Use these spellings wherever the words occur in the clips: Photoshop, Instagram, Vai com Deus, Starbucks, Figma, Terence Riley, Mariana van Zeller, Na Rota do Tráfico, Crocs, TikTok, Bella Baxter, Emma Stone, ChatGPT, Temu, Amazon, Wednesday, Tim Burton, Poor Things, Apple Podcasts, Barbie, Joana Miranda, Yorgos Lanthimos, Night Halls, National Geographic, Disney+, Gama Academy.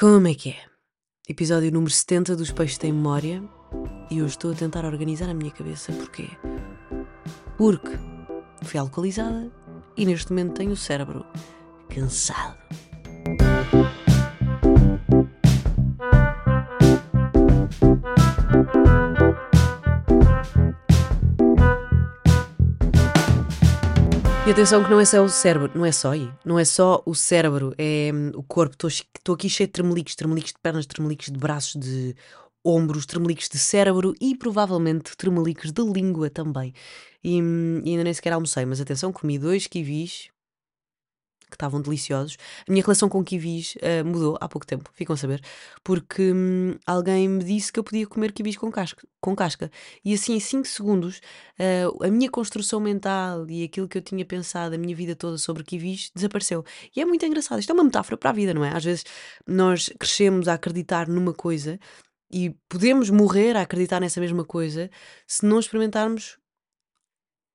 Como é que é? Episódio número 70 dos Peixes Tem Memória e hoje estou a tentar organizar a minha cabeça. Porquê? Porque fui alcoolizada e neste momento tenho o cérebro cansado. E atenção que não é só o cérebro, não é só aí, não é só o cérebro, é o corpo. Estou aqui cheio de tremeliques de pernas, tremeliques de braços, de ombros, tremeliques de cérebro e provavelmente tremeliques de língua também. E ainda nem sequer almocei, mas atenção, comi 2 kiwis que estavam deliciosos. A minha relação com kiwis mudou há pouco tempo, ficam a saber, porque alguém me disse que eu podia comer kiwis com casca. E assim, em 5 segundos, a minha construção mental e aquilo que eu tinha pensado a minha vida toda sobre kiwis desapareceu. E é muito engraçado, isto é uma metáfora para a vida, não é? Às vezes nós crescemos a acreditar numa coisa e podemos morrer a acreditar nessa mesma coisa se não experimentarmos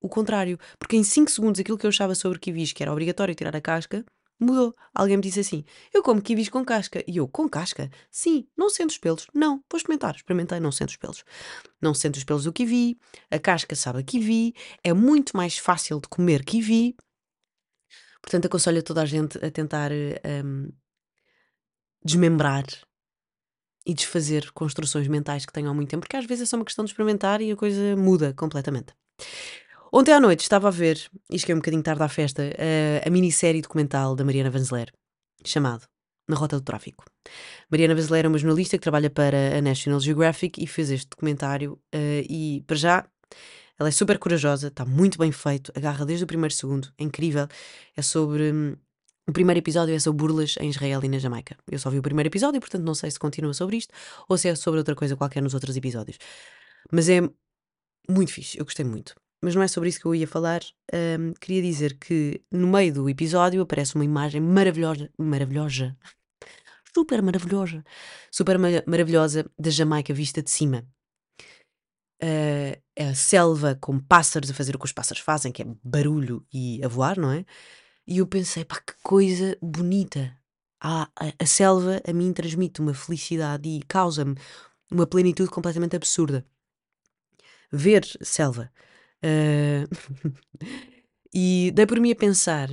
o contrário, porque em 5 segundos aquilo que eu achava sobre kiwis, que era obrigatório tirar a casca, mudou. Alguém me disse assim, eu como kiwis com casca. E eu, com casca? Sim. Não sento os pelos? Não. Vou experimentar. Experimentei, não sento os pelos. Não sento os pelos do kiwi, a casca sabe a kiwi, é muito mais fácil de comer kiwi. Portanto, aconselho a toda a gente a tentar desmembrar e desfazer construções mentais que tenham há muito tempo, porque às vezes é só uma questão de experimentar e a coisa muda completamente. Ontem à noite estava a ver, e cheguei um bocadinho tarde à festa, a minissérie documental da Mariana van Zeller, chamado Na Rota do Tráfico. Mariana van Zeller é uma jornalista que trabalha para a National Geographic e fez este documentário e, para já, ela é super corajosa, está muito bem feito, agarra desde o primeiro segundo, é incrível. É sobre... o primeiro episódio é sobre burlas em Israel e na Jamaica. Eu só vi o primeiro episódio, portanto não sei se continua sobre isto ou se é sobre outra coisa qualquer nos outros episódios. Mas é muito fixe, eu gostei muito. Mas não é sobre isso que eu ia falar. Queria dizer que no meio do episódio aparece uma imagem maravilhosa da Jamaica vista de cima. É a selva com pássaros a fazer o que os pássaros fazem, que é barulho e a voar, não é? E eu pensei, pá, que coisa bonita. A selva a mim transmite uma felicidade e causa-me uma plenitude completamente absurda. Ver selva. E dei por mim a pensar,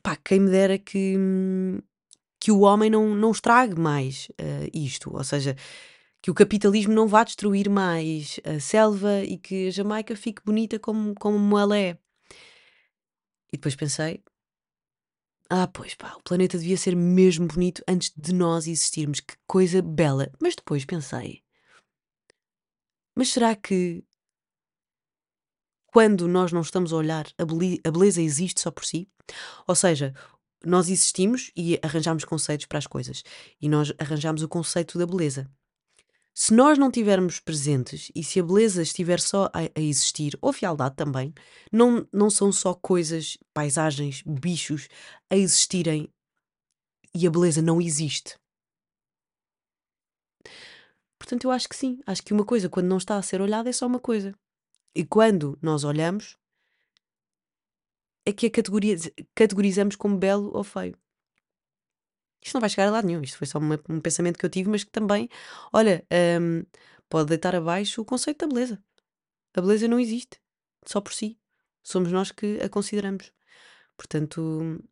pá, quem me dera que o homem não estrague mais isto, ou seja, que o capitalismo não vá destruir mais a selva e que a Jamaica fique bonita como ela é. E depois pensei, pois pá, o planeta devia ser mesmo bonito antes de nós existirmos, que coisa bela. Mas depois pensei, mas será que quando nós não estamos a olhar, a beleza existe só por si? Ou seja, nós existimos e arranjamos conceitos para as coisas. E nós arranjamos o conceito da beleza. Se nós não estivermos presentes e se a beleza estiver só a existir, ou fialdade também, não são só coisas, paisagens, bichos a existirem e a beleza não existe. Portanto, eu acho que sim. Acho que uma coisa, quando não está a ser olhada, é só uma coisa. E quando nós olhamos, é que a categorizamos como belo ou feio. Isto não vai chegar a lado nenhum. Isto foi só um pensamento que eu tive, mas que também, olha, pode deitar abaixo o conceito da beleza. A beleza não existe, só por si. Somos nós que a consideramos. Portanto,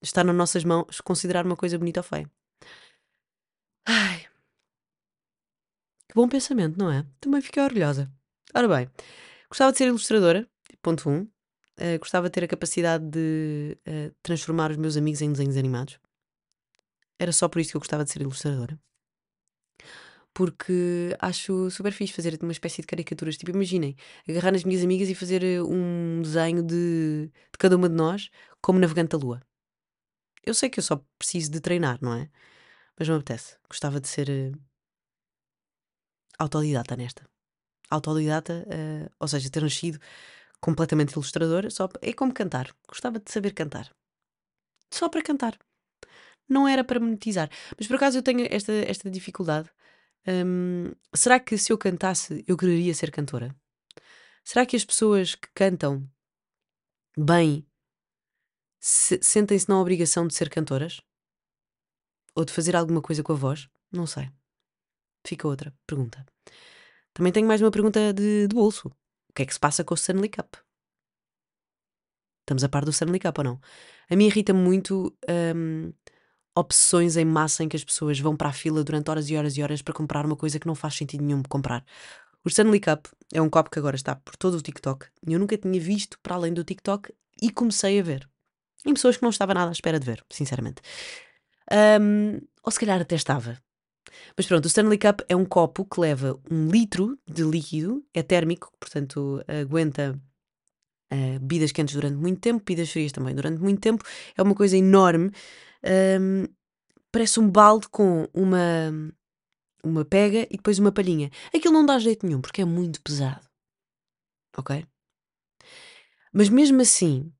está nas nossas mãos considerar uma coisa bonita ou feia. Ai, que bom pensamento, não é? Também fiquei orgulhosa. Ora bem, gostava de ser ilustradora, ponto 1. Gostava de ter a capacidade de transformar os meus amigos em desenhos animados. Era só por isso que eu gostava de ser ilustradora. Porque acho super fixe fazer uma espécie de caricaturas. Tipo, imaginem, agarrar nas minhas amigas e fazer um desenho de cada uma de nós, como navegante da lua. Eu sei que eu só preciso de treinar, não é? Mas não me apetece. Gostava de ser autodidata nesta. Autodidata, ou seja, ter nascido completamente ilustradora, é como cantar. Gostava de saber cantar. Só para cantar. Não era para monetizar. Mas por acaso eu tenho esta dificuldade. Será que se eu cantasse, eu quereria ser cantora? Será que as pessoas que cantam bem sentem-se na obrigação de ser cantoras? ou de fazer alguma coisa com a voz? Não sei. Fica outra pergunta. Também tenho mais uma pergunta de bolso. O que é que se passa com o Stanley Cup? Estamos a par do Stanley Cup ou não? A mim irrita-me muito opções em massa em que as pessoas vão para a fila durante horas e horas e horas para comprar uma coisa que não faz sentido nenhum comprar. O Stanley Cup é um copo que agora está por todo o TikTok e eu nunca tinha visto para além do TikTok e comecei a ver. Em pessoas que não estava nada à espera de ver, sinceramente. Ou se calhar até estava. Mas pronto, o Stanley Cup é um copo que leva 1 litro de líquido, é térmico, portanto aguenta bebidas quentes durante muito tempo, bebidas frias também durante muito tempo, é uma coisa enorme, parece um balde com uma pega e depois uma palhinha. Aquilo não dá jeito nenhum porque é muito pesado, ok? Mas mesmo assim,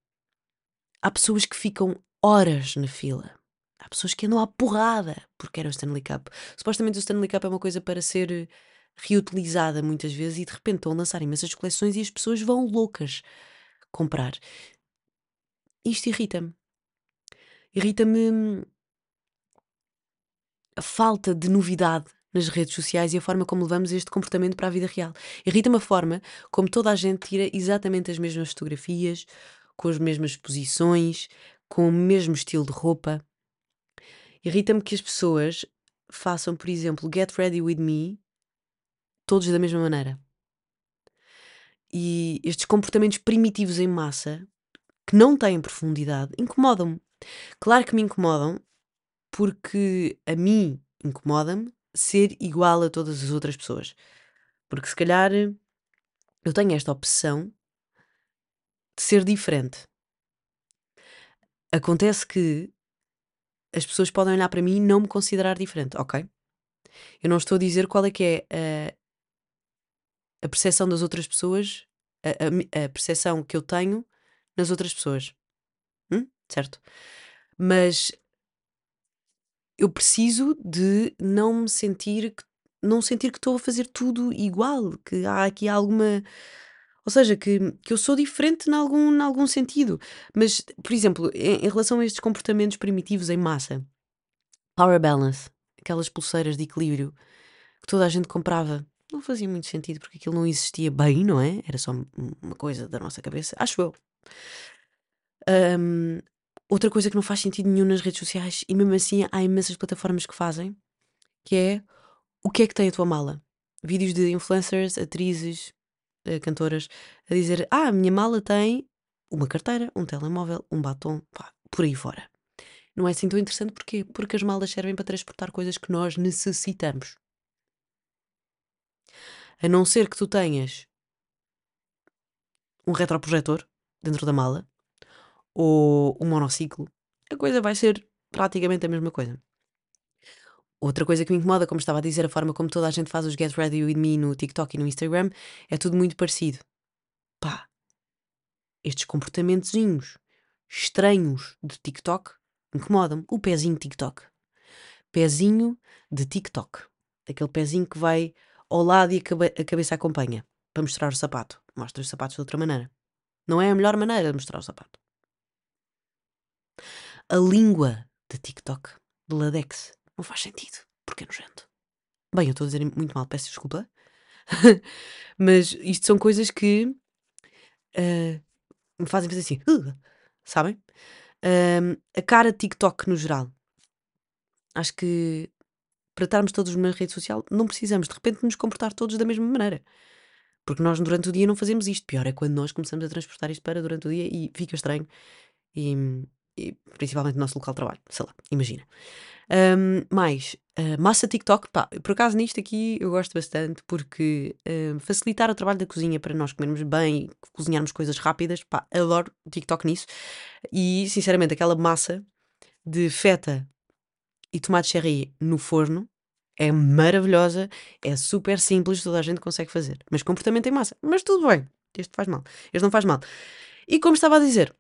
há pessoas que ficam horas na fila. Há pessoas que andam à porrada porque era o Stanley Cup. Supostamente o Stanley Cup é uma coisa para ser reutilizada muitas vezes e de repente estão a lançar imensas coleções e as pessoas vão loucas comprar. Isto irrita-me. Irrita-me a falta de novidade nas redes sociais e a forma como levamos este comportamento para a vida real. Irrita-me a forma como toda a gente tira exatamente as mesmas fotografias, com as mesmas posições, com o mesmo estilo de roupa. Irrita-me que as pessoas façam, por exemplo, Get Ready With Me todos da mesma maneira. E estes comportamentos primitivos em massa, que não têm profundidade, incomodam-me. Claro que me incomodam, porque a mim incomoda-me ser igual a todas as outras pessoas. Porque se calhar eu tenho esta obsessão de ser diferente. Acontece que as pessoas podem olhar para mim e não me considerar diferente, ok? Eu não estou a dizer qual é que é a percepção das outras pessoas, a percepção que eu tenho nas outras pessoas, certo? Mas eu preciso de não sentir que estou a fazer tudo igual, que há aqui alguma... Ou seja, que eu sou diferente em algum sentido. Mas, por exemplo, em relação a estes comportamentos primitivos em massa, Power Balance, aquelas pulseiras de equilíbrio que toda a gente comprava, não fazia muito sentido porque aquilo não existia bem, não é? Era só uma coisa da nossa cabeça, acho eu. Outra coisa que não faz sentido nenhum nas redes sociais, e mesmo assim há imensas plataformas que fazem, que é o que é que tem a tua mala? Vídeos de influencers, atrizes, cantoras a dizer: a minha mala tem uma carteira, um telemóvel, um batom, pá, por aí fora. Não é assim tão interessante, porquê? Porque as malas servem para transportar coisas que nós necessitamos. A não ser que tu tenhas um retroprojetor dentro da mala ou um monociclo, a coisa vai ser praticamente a mesma coisa. Outra coisa que me incomoda, como estava a dizer, a forma como toda a gente faz os Get Ready With Me no TikTok e no Instagram, é tudo muito parecido. Pá, estes comportamentozinhos estranhos de TikTok incomodam-me. O pezinho TikTok. Pezinho de TikTok. Aquele pezinho que vai ao lado e a cabeça acompanha, para mostrar o sapato. Mostra os sapatos de outra maneira. Não é a melhor maneira de mostrar o sapato. A língua de TikTok, de ladex. Não faz sentido, porque é nojento. Bem, eu estou a dizer muito mal, peço desculpa. Mas isto são coisas que me fazem fazer assim, sabem? A cara de TikTok no geral. Acho que para estarmos todos numa rede social não precisamos de repente nos comportar todos da mesma maneira. Porque nós durante o dia não fazemos isto. Pior é quando nós começamos a transportar isto para durante o dia e fica estranho. E principalmente no nosso local de trabalho, sei lá, imagina. Massa TikTok, pá, por acaso nisto aqui eu gosto bastante porque facilitar o trabalho da cozinha para nós comermos bem e cozinharmos coisas rápidas, pá, adoro o TikTok nisso. E sinceramente aquela massa de feta e tomate cherry no forno é maravilhosa, é super simples, toda a gente consegue fazer, mas comportamento em massa, mas tudo bem, este faz mal, este não faz mal. E como estava a dizer,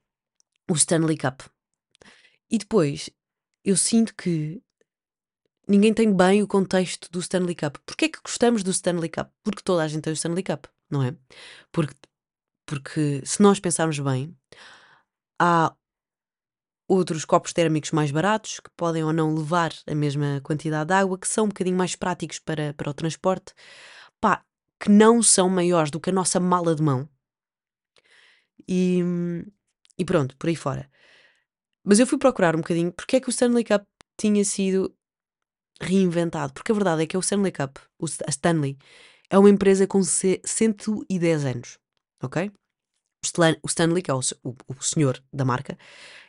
o Stanley Cup. E depois, eu sinto que ninguém tem bem o contexto do Stanley Cup. Porquê é que gostamos do Stanley Cup? Porque toda a gente tem o Stanley Cup, não é? Porque se nós pensarmos bem, há outros copos térmicos mais baratos, que podem ou não levar a mesma quantidade de água, que são um bocadinho mais práticos para o transporte, pá, que não são maiores do que a nossa mala de mão. E pronto, por aí fora. Mas eu fui procurar um bocadinho porque é que o Stanley Cup tinha sido reinventado, porque a verdade é que o Stanley Cup, a Stanley, é uma empresa com 110 anos, ok? O Stanley, que é o senhor da marca,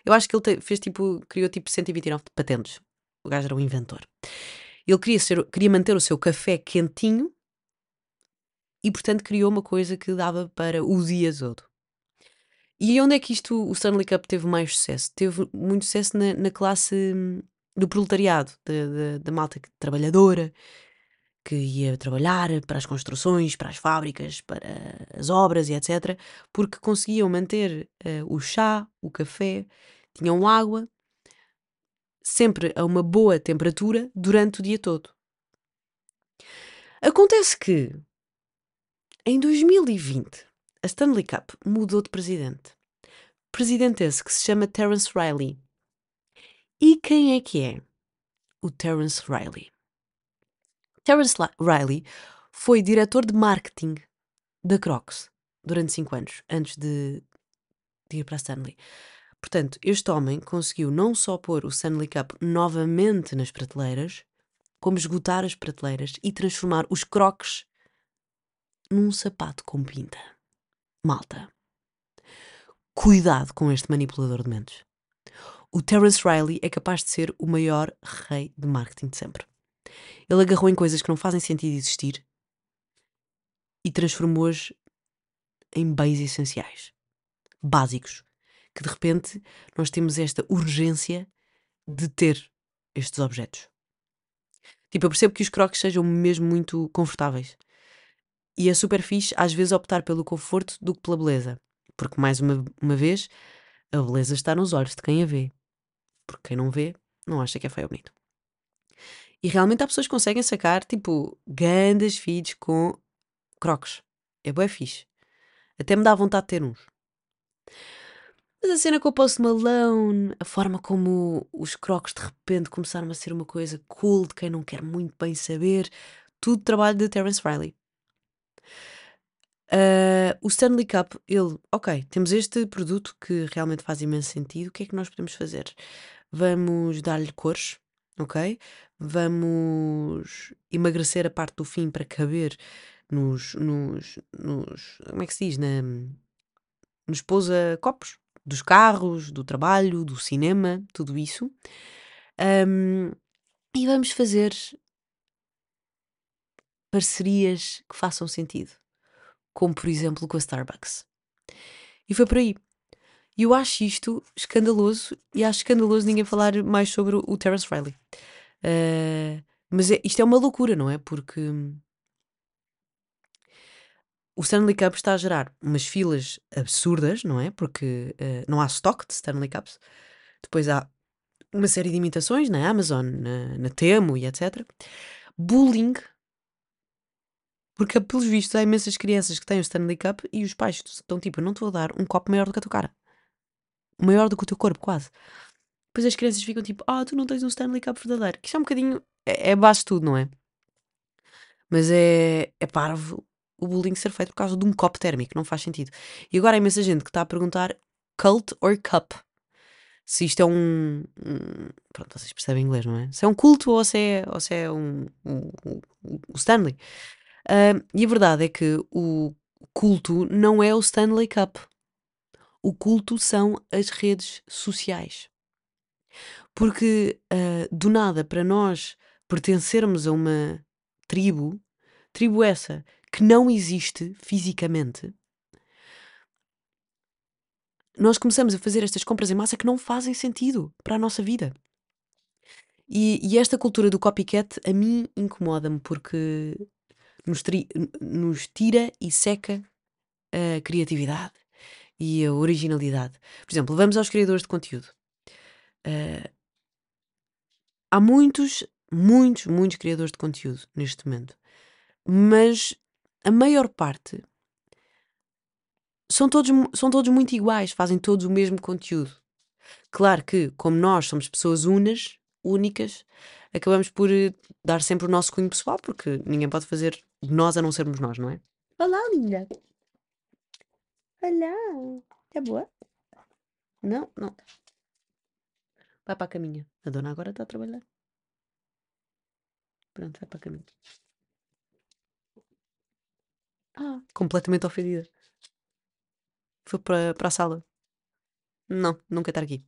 eu acho que ele criou tipo 129 patentes. O gajo era um inventor. Ele queria manter o seu café quentinho e, portanto, criou uma coisa que dava para o dia todo. E onde é que o Stanley Cup teve mais sucesso? Teve muito sucesso na classe do proletariado, da malta trabalhadora, que ia trabalhar para as construções, para as fábricas, para as obras e etc. Porque conseguiam manter o chá, o café, tinham água, sempre a uma boa temperatura durante o dia todo. Acontece que, em 2020, a Stanley Cup mudou de presidente. Presidente esse que se chama Terence Riley. E quem é que é o Terence Riley? Terence Riley foi diretor de marketing da Crocs durante 5 anos, antes de ir para a Stanley. Portanto, este homem conseguiu não só pôr o Stanley Cup novamente nas prateleiras, como esgotar as prateleiras e transformar os Crocs num sapato com pinta. Malta, cuidado com este manipulador de mentes. O Terence Riley é capaz de ser o maior rei de marketing de sempre. Ele agarrou em coisas que não fazem sentido existir e transformou-as em bens essenciais, básicos, que de repente nós temos esta urgência de ter estes objetos. Tipo, eu percebo que os Crocs sejam mesmo muito confortáveis e é super fixe às vezes optar pelo conforto do que pela beleza, porque mais uma vez a beleza está nos olhos de quem a vê, porque quem não vê não acha que é feio ou bonito. E realmente há pessoas que conseguem sacar, tipo, grandes feeds com Crocs. É bué fixe. Até me dá vontade de ter uns. Mas a cena com o Paul Simon, a forma como os Crocs de repente começaram a ser uma coisa cool de quem não quer muito bem saber, tudo trabalho de Terence Riley. O Stanley Cup, ele, ok, temos este produto que realmente faz imenso sentido, o que é que nós podemos fazer? Vamos dar-lhe cores. Ok? Vamos emagrecer a parte do fim para caber nos como é que se diz? Nos pousa-copos dos carros, do trabalho, do cinema, tudo isso. E vamos fazer parcerias que façam sentido. Como, por exemplo, com a Starbucks. E foi por aí. E eu acho isto escandaloso e acho escandaloso ninguém falar mais sobre o Terence Riley. Mas isto é uma loucura, não é? Porque o Stanley Cup está a gerar umas filas absurdas, não é? Porque não há stock de Stanley Cups. Depois há uma série de imitações na Amazon, na Temu e etc. Bullying. Porque, pelos vistos, há imensas crianças que têm o Stanley Cup e os pais estão tipo, não te vou dar um copo maior do que a tua cara. Maior do que o teu corpo, quase. Depois as crianças ficam tipo, tu não tens um Stanley Cup verdadeiro. Que isto é um bocadinho, é base de tudo, não é? Mas é parvo o bullying ser feito por causa de um copo térmico, não faz sentido. E agora há imensa gente que está a perguntar cult or cup. Se isto é pronto, vocês percebem inglês, não é? Se é um culto ou se é um Stanley. E a verdade é que o culto não é o Stanley Cup. O culto são as redes sociais. Porque do nada, para nós pertencermos a uma tribo essa que não existe fisicamente, nós começamos a fazer estas compras em massa que não fazem sentido para a nossa vida. E esta cultura do copycat a mim incomoda-me porque nos tira e seca a criatividade e a originalidade. Por exemplo, vamos aos criadores de conteúdo. Há muitos criadores de conteúdo neste momento, mas a maior parte são todos muito iguais, fazem todos o mesmo conteúdo. Claro que, como nós somos pessoas únicas, acabamos por dar sempre o nosso cunho pessoal, porque ninguém pode fazer de nós a não sermos nós, não é? Olá, linda! Olá! É boa? Não, não. Vai para a caminha. A dona agora está a trabalhar. Pronto, vai para a caminha. Ah, completamente ofendida. Foi para a sala. Não, nunca estar aqui.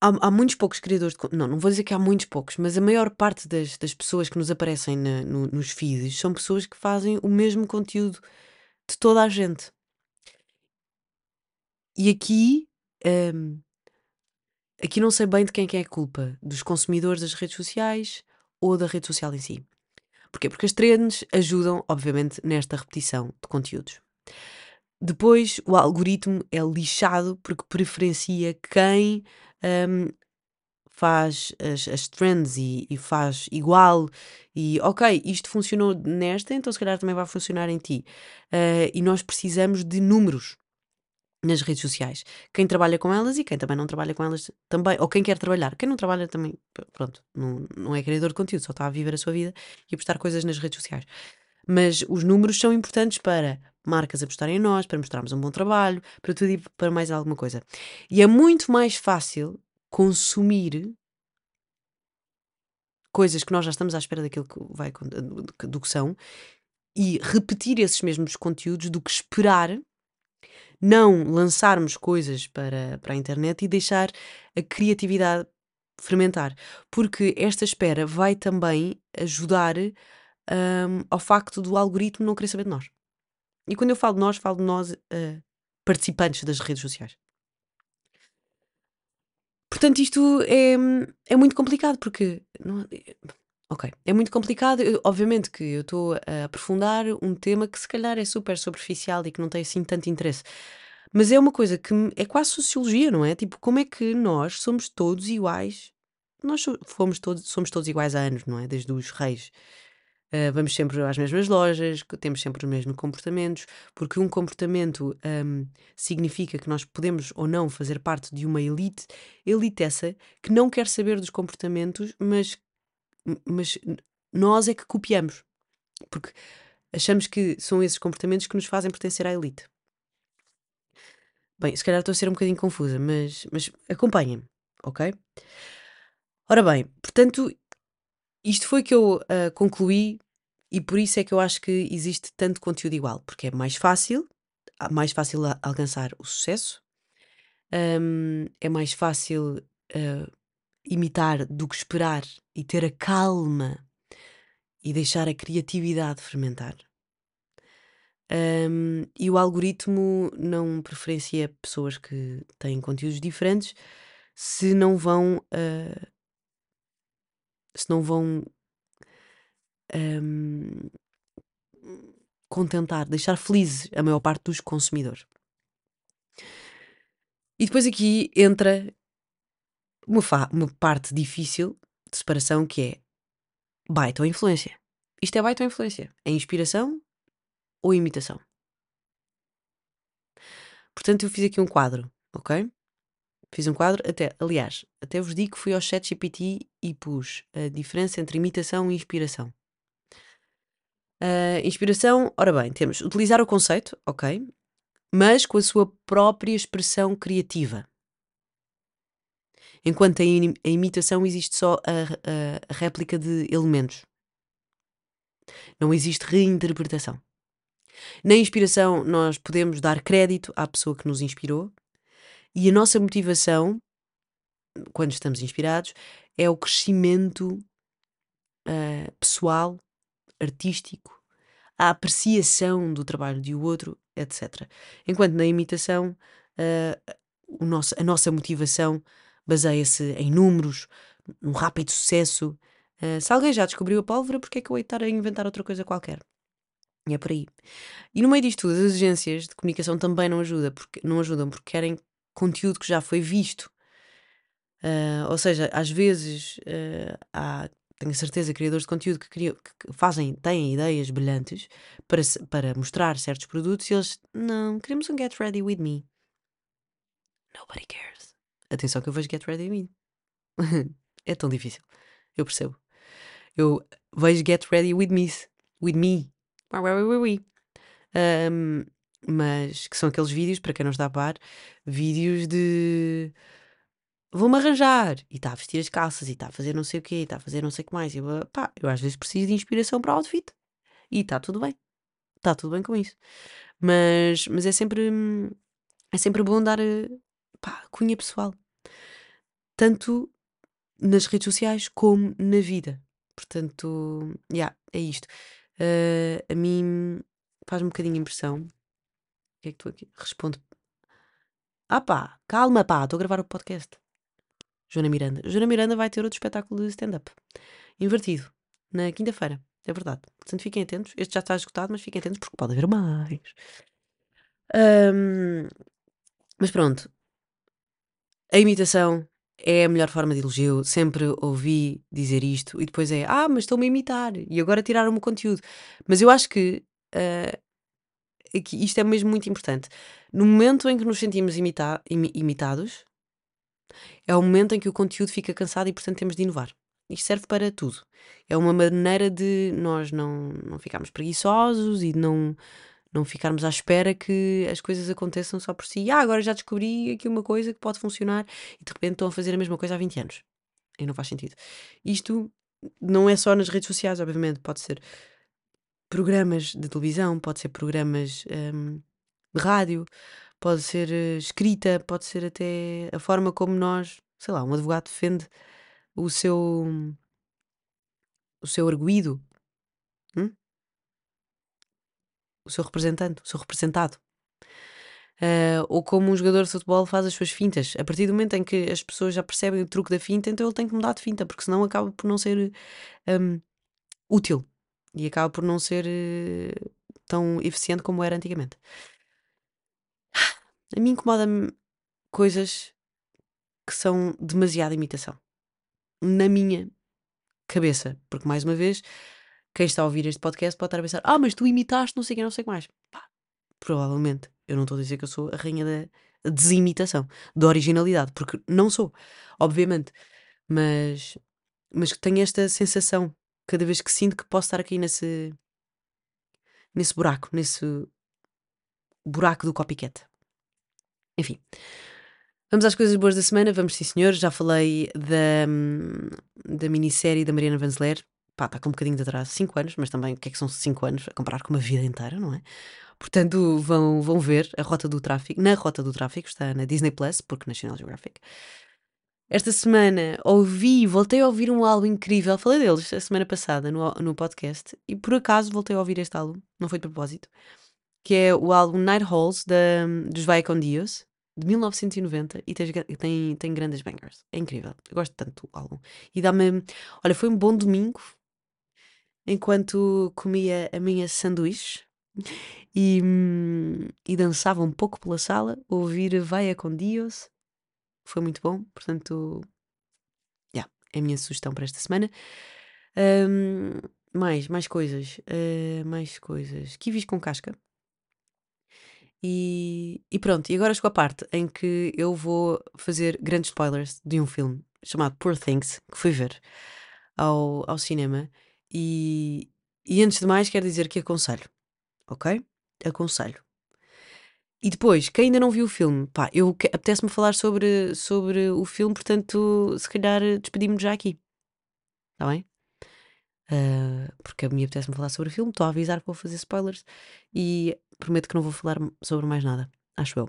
Há muitos poucos criadores de... Não vou dizer que há muitos poucos, mas a maior parte das pessoas que nos aparecem nos feeds são pessoas que fazem o mesmo conteúdo de toda a gente. E aqui não sei bem de quem é a culpa. Dos consumidores das redes sociais ou da rede social em si. Porquê? Porque as trends ajudam, obviamente, nesta repetição de conteúdos. Depois, o algoritmo é lixado porque preferencia quem faz as trends e faz igual. E, ok, isto funcionou nesta, então se calhar também vai funcionar em ti. E nós precisamos de números nas redes sociais. Quem trabalha com elas e quem também não trabalha com elas também. Ou quem quer trabalhar. Quem não trabalha também, pronto, não é criador de conteúdo, só está a viver a sua vida e a postar coisas nas redes sociais. Mas os números são importantes para marcas apostarem em nós, para mostrarmos um bom trabalho, para tudo e para mais alguma coisa. E é muito mais fácil consumir coisas que nós já estamos à espera daquilo que vai, do que são, e repetir esses mesmos conteúdos do que esperar não lançarmos coisas para a internet e deixar a criatividade fermentar. Porque esta espera vai também ajudar ao facto do algoritmo não querer saber de nós. E quando eu falo de nós participantes das redes sociais. Portanto, isto é muito complicado, porque... Não, ok, é muito complicado. Obviamente que eu estou a aprofundar um tema que se calhar é super superficial e que não tem assim tanto interesse. Mas é uma coisa que é quase sociologia, não é? Tipo, como é que nós somos todos iguais? Nós somos todos iguais há anos, não é? Desde os reis. Vamos sempre às mesmas lojas, temos sempre os mesmos comportamentos, porque um comportamento significa que nós podemos ou não fazer parte de uma elite, elite essa que não quer saber dos comportamentos, mas nós é que copiamos, porque achamos que são esses comportamentos que nos fazem pertencer à elite. Bem, se calhar estou a ser um bocadinho confusa, mas acompanhem-me, ok? Ora bem, portanto... Isto foi que eu concluí, e por isso é que eu acho que existe tanto conteúdo igual, porque é mais fácil alcançar o sucesso, é mais fácil imitar do que esperar e ter a calma e deixar a criatividade fermentar. E o algoritmo não preferencia pessoas que têm conteúdos diferentes se não vão... contentar, deixar felizes a maior parte dos consumidores. E depois aqui entra uma parte difícil de separação, que é baita ou influência. Isto é baita ou influência? É inspiração ou imitação? Portanto, eu fiz aqui um quadro, ok? Fiz um quadro, até vos digo que fui ao ChatGPT e pus a diferença entre imitação e inspiração. Inspiração, ora bem, temos utilizar o conceito, ok, mas com a sua própria expressão criativa. Enquanto a imitação existe só a réplica de elementos. Não existe reinterpretação. Na inspiração nós podemos dar crédito à pessoa que nos inspirou. E a nossa motivação, quando estamos inspirados, é o crescimento pessoal, artístico, a apreciação do trabalho de outro, etc. Enquanto na imitação, a nossa motivação baseia-se em números, num rápido sucesso. Se alguém já descobriu a pólvora, porque é que eu hei de estar a inventar outra coisa qualquer? É por aí. E no meio disto tudo, as agências de comunicação também não ajudam porque querem conteúdo que já foi visto, ou seja, às vezes tenho certeza, criadores de conteúdo que têm ideias brilhantes para mostrar certos produtos, e eles, não, queremos um get ready with me, Nobody cares. Atenção que eu vejo Get Ready Me. É tão difícil. Eu percebo. Eu vejo Get Ready With Me. With Me. Mas que são aqueles vídeos, para quem não está a par, vídeos de vou-me arranjar, e está a vestir as calças, e está a fazer não sei o quê, e está a fazer não sei o que mais, e pá, eu às vezes preciso de inspiração para o outfit, e está tudo bem com isso, mas é sempre bom dar, pá, cunha pessoal, tanto nas redes sociais como na vida, portanto, é isto. A mim faz-me um bocadinho impressão. O que é que estou aqui? Respondo. Ah pá, calma pá, estou a gravar o podcast. Joana Miranda. Joana Miranda vai ter outro espetáculo de stand-up. Invertido. Na quinta-feira. É verdade. Portanto, fiquem atentos. Este já está esgotado, mas fiquem atentos porque pode haver mais. Mas pronto. A imitação é a melhor forma de elogio. Sempre ouvi dizer isto. E depois é, ah, mas estão-me a imitar. E agora tiraram-me o conteúdo. Mas eu acho que... isto é mesmo muito importante. No momento em que nos sentimos imitados, é o momento em que o conteúdo fica cansado e, portanto, temos de inovar. Isto serve para tudo. É uma maneira de nós não ficarmos preguiçosos e de não ficarmos à espera que as coisas aconteçam só por si. Ah, agora já descobri aqui uma coisa que pode funcionar e, de repente, estão a fazer a mesma coisa há 20 anos. E não faz sentido. Isto não é só nas redes sociais, obviamente. Pode ser programas de televisão, pode ser programas de rádio, pode ser escrita, pode ser até a forma como nós, sei lá, um advogado defende o seu arguido, o seu representante, o seu representado, ou como um jogador de futebol faz as suas fintas. A partir do momento em que as pessoas já percebem o truque da finta, então ele tem que mudar de finta, porque senão acaba por não ser útil. E acaba por não ser tão eficiente como era antigamente. A mim incomoda-me coisas que são demasiada imitação. Na minha cabeça. Porque, mais uma vez, quem está a ouvir este podcast pode estar a pensar: ah, mas tu imitaste não sei o que, não sei o que mais. Pá, provavelmente. Eu não estou a dizer que eu sou a rainha da desimitação, da originalidade. Porque não sou, obviamente. Mas tenho esta sensação cada vez que sinto que posso estar aqui nesse buraco do copycat. Enfim, vamos às coisas boas da semana. Vamos, sim senhor, já falei da minissérie da Mariana van Zeller. Pá, está com um bocadinho de atraso, 5 anos, mas também o que é que são 5 anos a comparar com uma vida inteira, não é? Portanto, vão ver A Rota do Tráfico, Na Rota do Tráfico, está na Disney+, porque National Geographic. Esta semana voltei a ouvir um álbum incrível. Falei deles a semana passada no podcast e por acaso voltei a ouvir este álbum, não foi de propósito, que é o álbum Night Halls dos Vai com Deus, de 1990, e tem grandes bangers. É incrível, eu gosto tanto do álbum. E dá-me... Olha, foi um bom domingo enquanto comia a minha sanduíche e dançava um pouco pela sala, ouvir Vai com Deus. Foi muito bom, portanto, é a minha sugestão para esta semana. Mais coisas. Kiwis com casca. E pronto, e agora chegou a parte em que eu vou fazer grandes spoilers de um filme chamado Poor Things, que fui ver ao cinema. E antes de mais, quero dizer que aconselho, ok? Aconselho. E depois, quem ainda não viu o filme, pá, apetece-me falar sobre o filme, portanto, se calhar despedimos já aqui. Está bem? Porque a mim apetece-me falar sobre o filme, estou a avisar que vou fazer spoilers e prometo que não vou falar sobre mais nada, acho eu.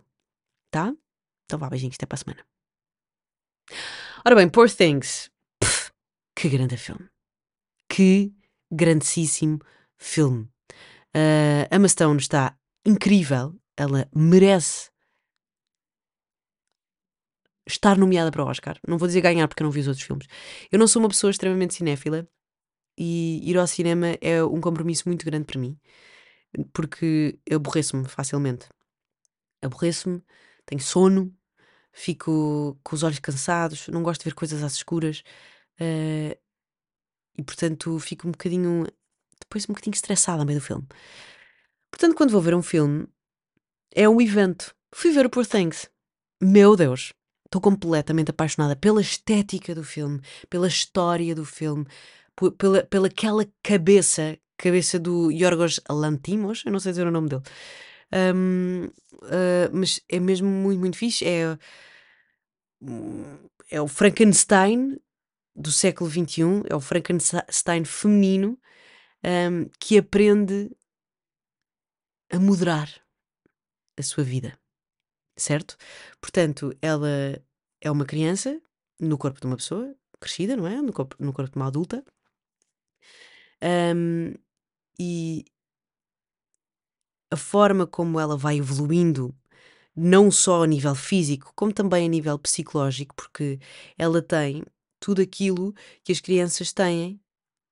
Tá? Então vá, beijinhos, até para a semana. Ora bem, Poor Things. Pff, que grande filme. Que grandíssimo filme. Emma Stone está incrível. Ela merece estar nomeada para o Oscar. Não vou dizer ganhar porque eu não vi os outros filmes. Eu não sou uma pessoa extremamente cinéfila e ir ao cinema é um compromisso muito grande para mim, porque eu aborreço-me facilmente. Aborreço-me, tenho sono, fico com os olhos cansados, não gosto de ver coisas às escuras e, portanto, fico um bocadinho estressada no meio do filme. Portanto, quando vou ver um filme, é um evento. Fui ver o Poor Things. meu Deus, estou completamente apaixonada pela estética do filme, pela história do filme, pela aquela cabeça do Yorgos Lanthimos, eu não sei dizer o nome dele, mas é mesmo muito, muito fixe. É o Frankenstein do século XXI, é o Frankenstein feminino, que aprende a moderar a sua vida, certo? Portanto, ela é uma criança no corpo de uma pessoa crescida, não é? No corpo de uma adulta. E a forma como ela vai evoluindo, não só a nível físico, como também a nível psicológico, porque ela tem tudo aquilo que as crianças têm,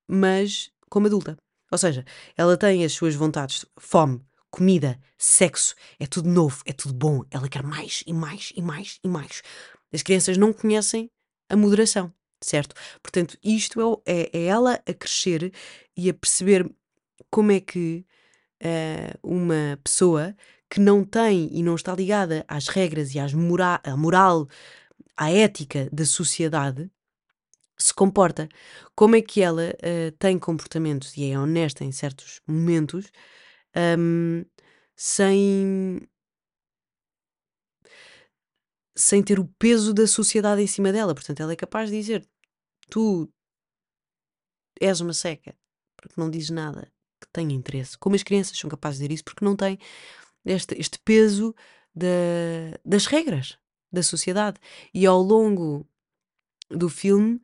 mas como adulta. Ou seja, ela tem as suas vontades, fome, comida, sexo, é tudo novo, é tudo bom, ela quer mais e mais e mais e mais. As crianças não conhecem a moderação, certo? Portanto, isto é ela a crescer e a perceber como é que uma pessoa que não tem e não está ligada às regras e à moral, à ética da sociedade, se comporta. Como é que ela tem comportamentos e é honesta em certos momentos, sem ter o peso da sociedade em cima dela. Portanto, ela é capaz de dizer: tu és uma seca, porque não dizes nada que tenha interesse. Como as crianças são capazes de dizer isso, porque não têm este peso das regras da sociedade. E ao longo do filme,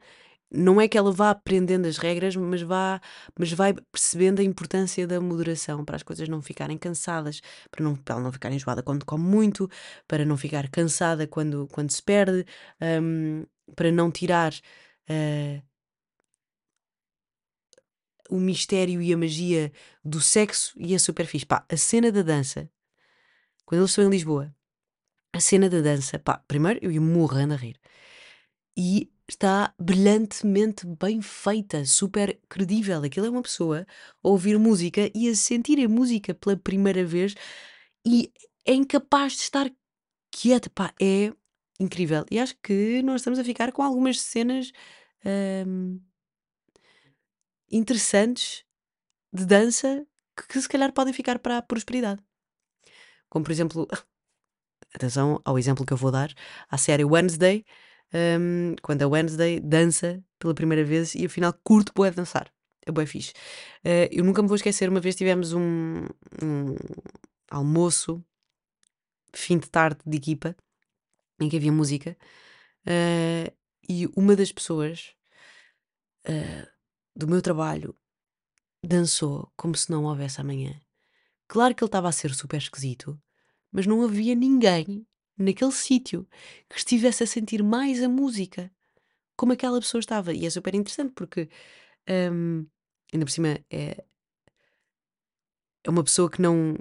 não é que ela vá aprendendo as regras, mas vai percebendo a importância da moderação, para as coisas não ficarem cansadas, para ela não ficar enjoada quando come muito, para não ficar cansada quando se perde, para não tirar o mistério e a magia do sexo e a superfície. Pá, a cena da dança, quando eles estão em Lisboa, a cena da dança, pá, primeiro eu ia morrendo a rir. E está brilhantemente bem feita, super credível. Aquilo é uma pessoa a ouvir música e a sentir a música pela primeira vez e é incapaz de estar quieta. Pá, é incrível. E acho que nós estamos a ficar com algumas cenas interessantes de dança que se calhar podem ficar para a prosperidade. Como, por exemplo, atenção ao exemplo que eu vou dar, à série Wednesday, quando a Wednesday dança pela primeira vez e afinal curto bué dançar, é bué fixe. Eu nunca me vou esquecer, uma vez tivemos um almoço, fim de tarde de equipa, em que havia música, e uma das pessoas do meu trabalho dançou como se não houvesse amanhã. Claro que ele estava a ser super esquisito, mas não havia ninguém naquele sítio que estivesse a sentir mais a música como aquela pessoa estava. E é super interessante porque ainda por cima é uma pessoa que não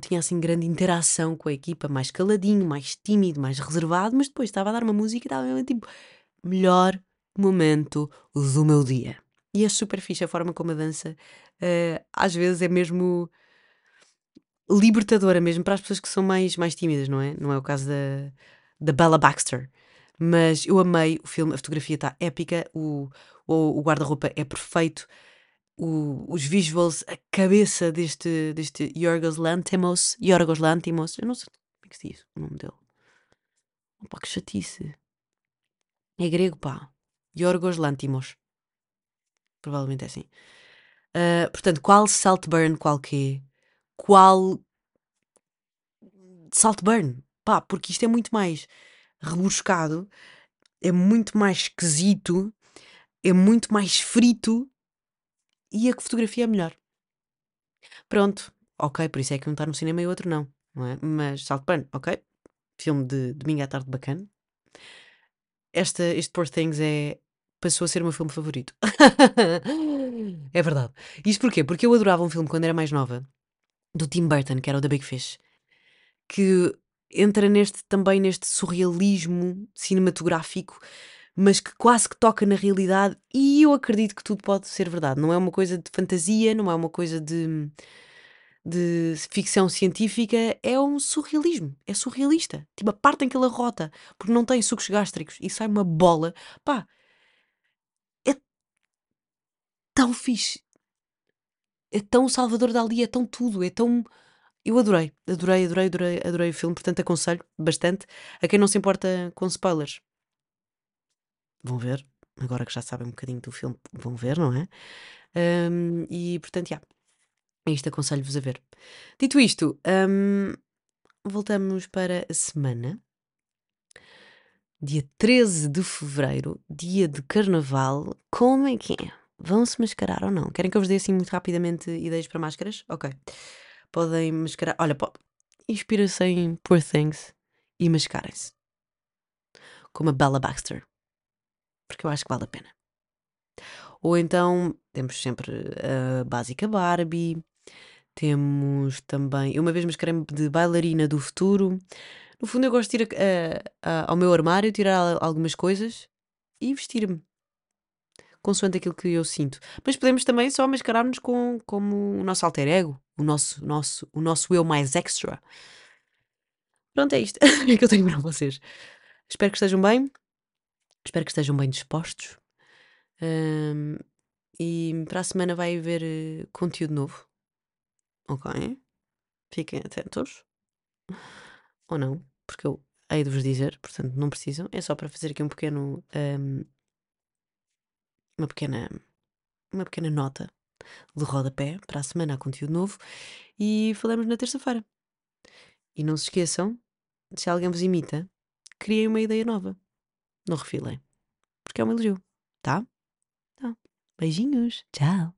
tinha assim grande interação com a equipa, mais caladinho, mais tímido, mais reservado, mas depois estava a dar uma música e estava mesmo tipo melhor momento do meu dia. E é super fixe a forma como a dança às vezes é mesmo libertadora, mesmo para as pessoas que são mais tímidas, não é? Não é o caso da Bella Baxter. Mas eu amei o filme, a fotografia está épica, o guarda-roupa é perfeito, os visuals, a cabeça deste Yorgos Lanthimos, eu não sei como é que se diz o nome dele. Opa, que chatice. É grego, pá. Yorgos Lanthimos. Provavelmente é assim. Portanto, qual Saltburn, qual quê? Qual Saltburn, pá, porque isto é muito mais rebuscado, é muito mais esquisito, é muito mais frito e a fotografia é melhor. Pronto, ok, por isso é que um está no cinema e o outro não, não é? Mas Saltburn, ok, filme de domingo à tarde bacana. Este Poor Things passou a ser o meu filme favorito. É verdade. Isto porquê? Porque eu adorava um filme quando era mais nova, do Tim Burton, que era o The Big Fish, que entra também neste surrealismo cinematográfico, mas que quase que toca na realidade, e eu acredito que tudo pode ser verdade. Não é uma coisa de fantasia, não é uma coisa de de ficção científica é um surrealismo, é surrealista. Tipo, a parte em que ele arrota, porque não tem sucos gástricos e sai uma bola. Pá, é tão fixe. É tão Salvador Dalí, é tão tudo, é tão... Eu adorei, adorei, adorei, adorei, adorei o filme, portanto aconselho bastante a quem não se importa com spoilers. Vão ver, agora que já sabem um bocadinho do filme, vão ver, não é? E portanto, já, isto aconselho-vos a ver. Dito isto, voltamos para a semana. Dia 13 de Fevereiro, dia de Carnaval, como é que é? Vão se mascarar ou não? Querem que eu vos dê assim muito rapidamente ideias para máscaras? Ok. Podem mascarar. Olha, inspira-se em Poor Things e mascarem-se. Como a Bella Baxter. Porque eu acho que vale a pena. Ou então, temos sempre a básica Barbie. Temos também... Eu uma vez mascarei-me de bailarina do futuro. No fundo eu gosto de ir ao meu armário, tirar algumas coisas e vestir-me. Consoante aquilo que eu sinto. Mas podemos também só mascarar-nos como o nosso alter ego. O nosso eu mais extra. Pronto, é isto. É que eu tenho para vocês. Espero que estejam bem. Espero que estejam bem dispostos. E para a semana vai haver conteúdo novo. Ok? Fiquem atentos. Ou não, porque eu hei de vos dizer. Portanto, não precisam. É só para fazer aqui um pequeno... Uma pequena nota de rodapé para a semana, há conteúdo novo e falamos na terça-feira. E não se esqueçam, se alguém vos imita, criem uma ideia nova. Não refilem, porque é um elogio, tá? Beijinhos, tchau!